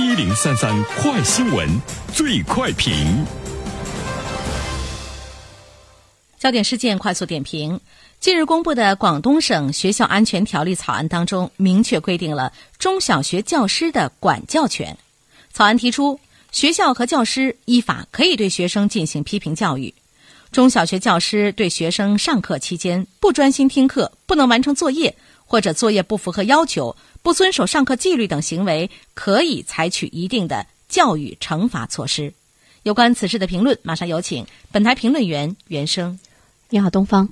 1033快新闻最快评，焦点事件快速点评。近日公布的广东省学校安全条例草案当中，明确规定了中小学教师的管教权。草案提出，学校和教师依法可以对学生进行批评教育，中小学教师对学生上课期间不专心听课、不能完成作业或者作业不符合要求、不遵守上课纪律等行为，可以采取一定的教育惩罚措施。有关此事的评论，马上有请本台评论员袁生。你好，东方。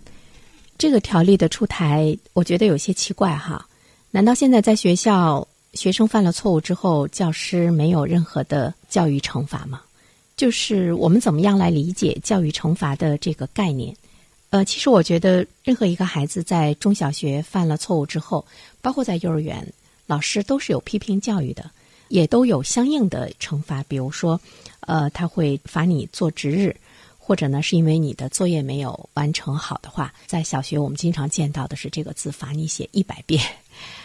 这个条例的出台，我觉得有些奇怪哈。难道现在在学校学生犯了错误之后，教师没有任何的教育惩罚吗？就是我们怎么样来理解教育惩罚的这个概念？其实我觉得任何一个孩子在中小学犯了错误之后，包括在幼儿园，老师都是有批评教育的，也都有相应的惩罚，比如说，他会罚你做值日，或者呢是因为你的作业没有完成好的话，在小学我们经常见到的是这个字罚你写100遍，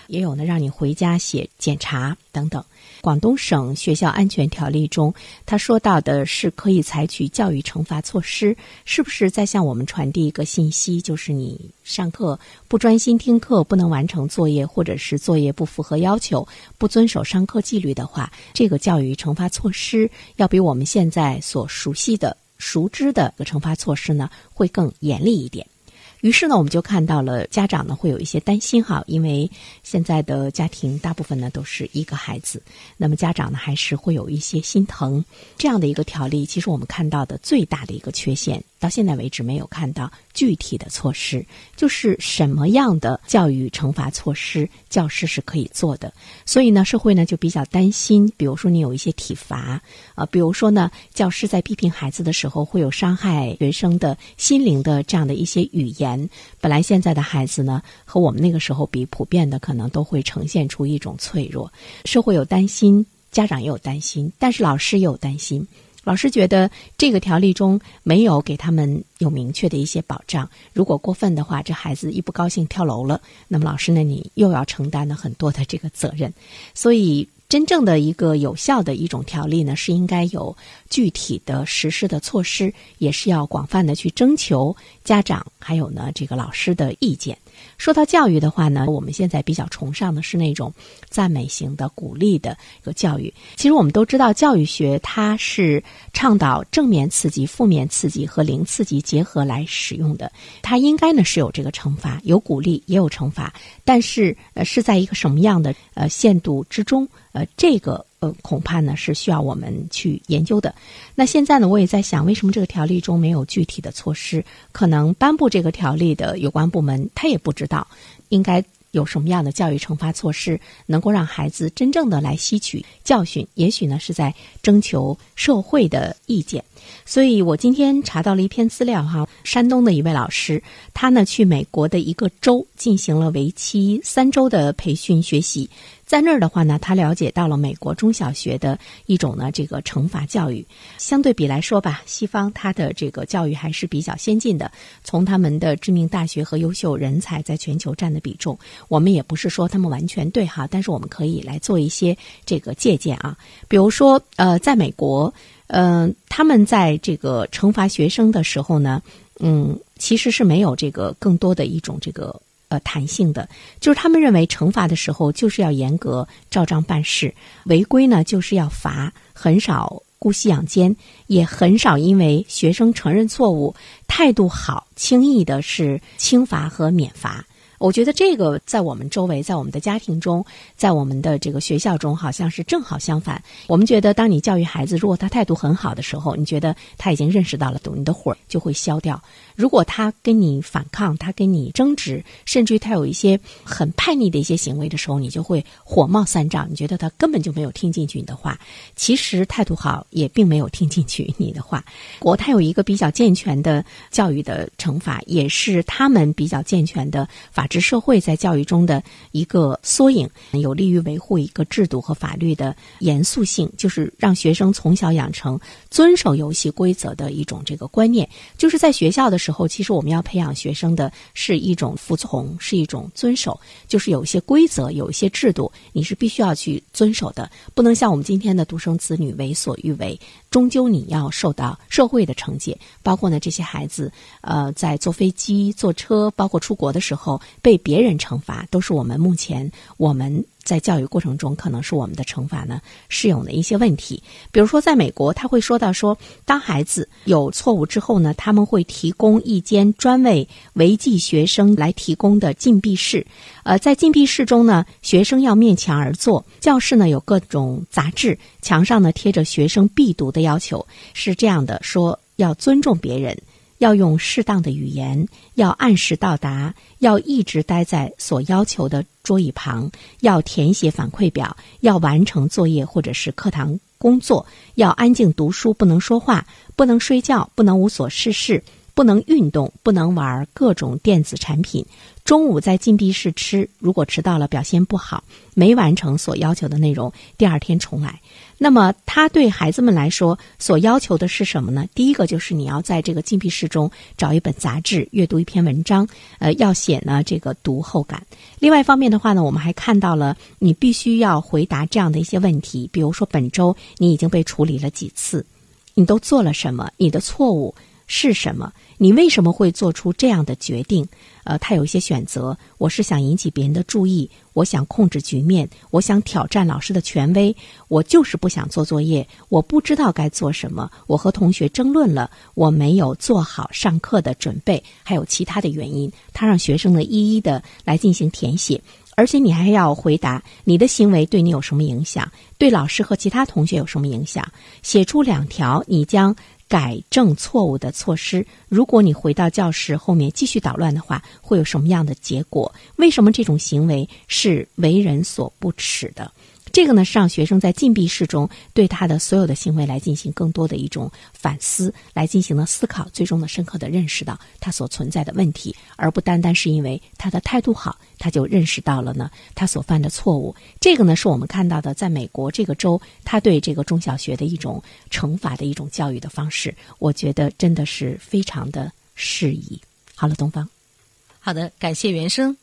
也有呢让你回家写检查等等。广东省学校安全条例中他说到的是可以采取教育惩罚措施，是不是在向我们传递一个信息，就是你上课不专心听课、不能完成作业或者是作业不符合要求、不遵守上课纪律的话，这个教育惩罚措施要比我们现在所熟知的惩罚措施呢会更严厉一点。于是呢我们就看到了家长呢会有一些担心哈，因为现在的家庭大部分呢都是一个孩子，那么家长呢还是会有一些心疼。这样的一个条例，其实我们看到的最大的一个缺陷，到现在为止没有看到具体的措施，就是什么样的教育惩罚措施教师是可以做的。所以呢社会呢就比较担心，比如说你有一些体罚，比如说呢教师在批评孩子的时候会有伤害学生的心灵的这样的一些语言。本来现在的孩子呢和我们那个时候比，普遍的可能都会呈现出一种脆弱。社会有担心，家长也有担心，但是老师也有担心。老师觉得这个条例中没有给他们有明确的一些保障，如果过分的话，这孩子一不高兴跳楼了，那么老师呢你又要承担了很多的这个责任。所以真正的一个有效的一种条例呢，是应该有具体的实施的措施，也是要广泛的去征求家长还有呢这个老师的意见。说到教育的话呢，我们现在比较崇尚的是那种赞美型的、鼓励的一个教育。其实我们都知道，教育学它是倡导正面刺激、负面刺激和零刺激结合来使用的。它应该呢是有这个惩罚，有鼓励也有惩罚，但是是在一个什么样的限度之中？这个恐怕呢是需要我们去研究的。那现在呢我也在想，为什么这个条例中没有具体的措施？可能颁布这个条例的有关部门他也不知道应该有什么样的教育惩罚措施能够让孩子真正的来吸取教训，也许呢是在征求社会的意见。所以我今天查到了一篇资料哈，山东的一位老师，他呢去美国的一个州进行了为期3周的培训学习，在那儿的话呢他了解到了美国中小学的一种呢这个惩罚教育。相对比来说吧，西方他的这个教育还是比较先进的，从他们的知名大学和优秀人才在全球占的比重，我们也不是说他们完全对哈，但是我们可以来做一些这个借鉴啊。比如说在美国他们在这个惩罚学生的时候呢，其实是没有这个更多的一种这个弹性的，就是他们认为惩罚的时候就是要严格照章办事，违规呢就是要罚，很少姑息养奸，也很少因为学生承认错误、态度好，轻易的是轻罚和免罚。我觉得这个在我们周围，在我们的家庭中，在我们的这个学校中，好像是正好相反。我们觉得当你教育孩子，如果他态度很好的时候，你觉得他已经认识到了，你的火就会消掉。如果他跟你反抗，他跟你争执，甚至于他有一些很叛逆的一些行为的时候，你就会火冒三丈，你觉得他根本就没有听进去你的话，其实态度好也并没有听进去你的话。国泰有一个比较健全的教育的惩罚，也是他们比较健全的法治社会在教育中的一个缩影，有利于维护一个制度和法律的严肃性，就是让学生从小养成遵守游戏规则的一种这个观念。就是在学校的时候，其实我们要培养学生的是一种服从，是一种遵守，就是有一些规则，有一些制度，你是必须要去遵守的，不能像我们今天的独生子女为所欲为，终究你要受到社会的惩戒。包括呢，这些孩子在坐飞机、坐车，包括出国的时候被别人惩罚，都是我们目前我们在教育过程中，可能是我们的惩罚呢是有的一些问题。比如说在美国，他会说到说，当孩子有错误之后呢，他们会提供一间专为违纪学生来提供的禁闭室。在禁闭室中呢，学生要面墙而坐，教室呢有各种杂志，墙上呢贴着学生必读的要求，是这样的，说要尊重别人，要用适当的语言，要按时到达，要一直待在所要求的桌椅旁，要填写反馈表，要完成作业或者是课堂工作，要安静读书，不能说话，不能睡觉，不能无所事事，不能运动，不能玩各种电子产品。中午在禁闭室吃，如果迟到了表现不好，没完成所要求的内容，第二天重来。那么他对孩子们来说所要求的是什么呢？第一个就是你要在这个禁闭室中找一本杂志，阅读一篇文章，要写呢这个读后感。另外一方面的话呢，我们还看到了你必须要回答这样的一些问题，比如说本周你已经被处理了几次，你都做了什么，你的错误是什么，你为什么会做出这样的决定。他有一些选择，我是想引起别人的注意，我想控制局面，我想挑战老师的权威，我就是不想做作业，我不知道该做什么，我和同学争论了，我没有做好上课的准备，还有其他的原因。他让学生呢一一的来进行填写，而且你还要回答你的行为对你有什么影响，对老师和其他同学有什么影响，写出2条你将改正错误的措施，如果你回到教室后面继续捣乱的话，会有什么样的结果？为什么这种行为是为人所不齿的？这个呢是让学生在禁闭室中对他的所有的行为来进行更多的一种反思，来进行了思考，最终的深刻的认识到他所存在的问题，而不单单是因为他的态度好，他就认识到了呢他所犯的错误。这个呢是我们看到的在美国这个州他对这个中小学的一种惩罚的一种教育的方式，我觉得真的是非常的适宜。好了，东方。好的，感谢原生。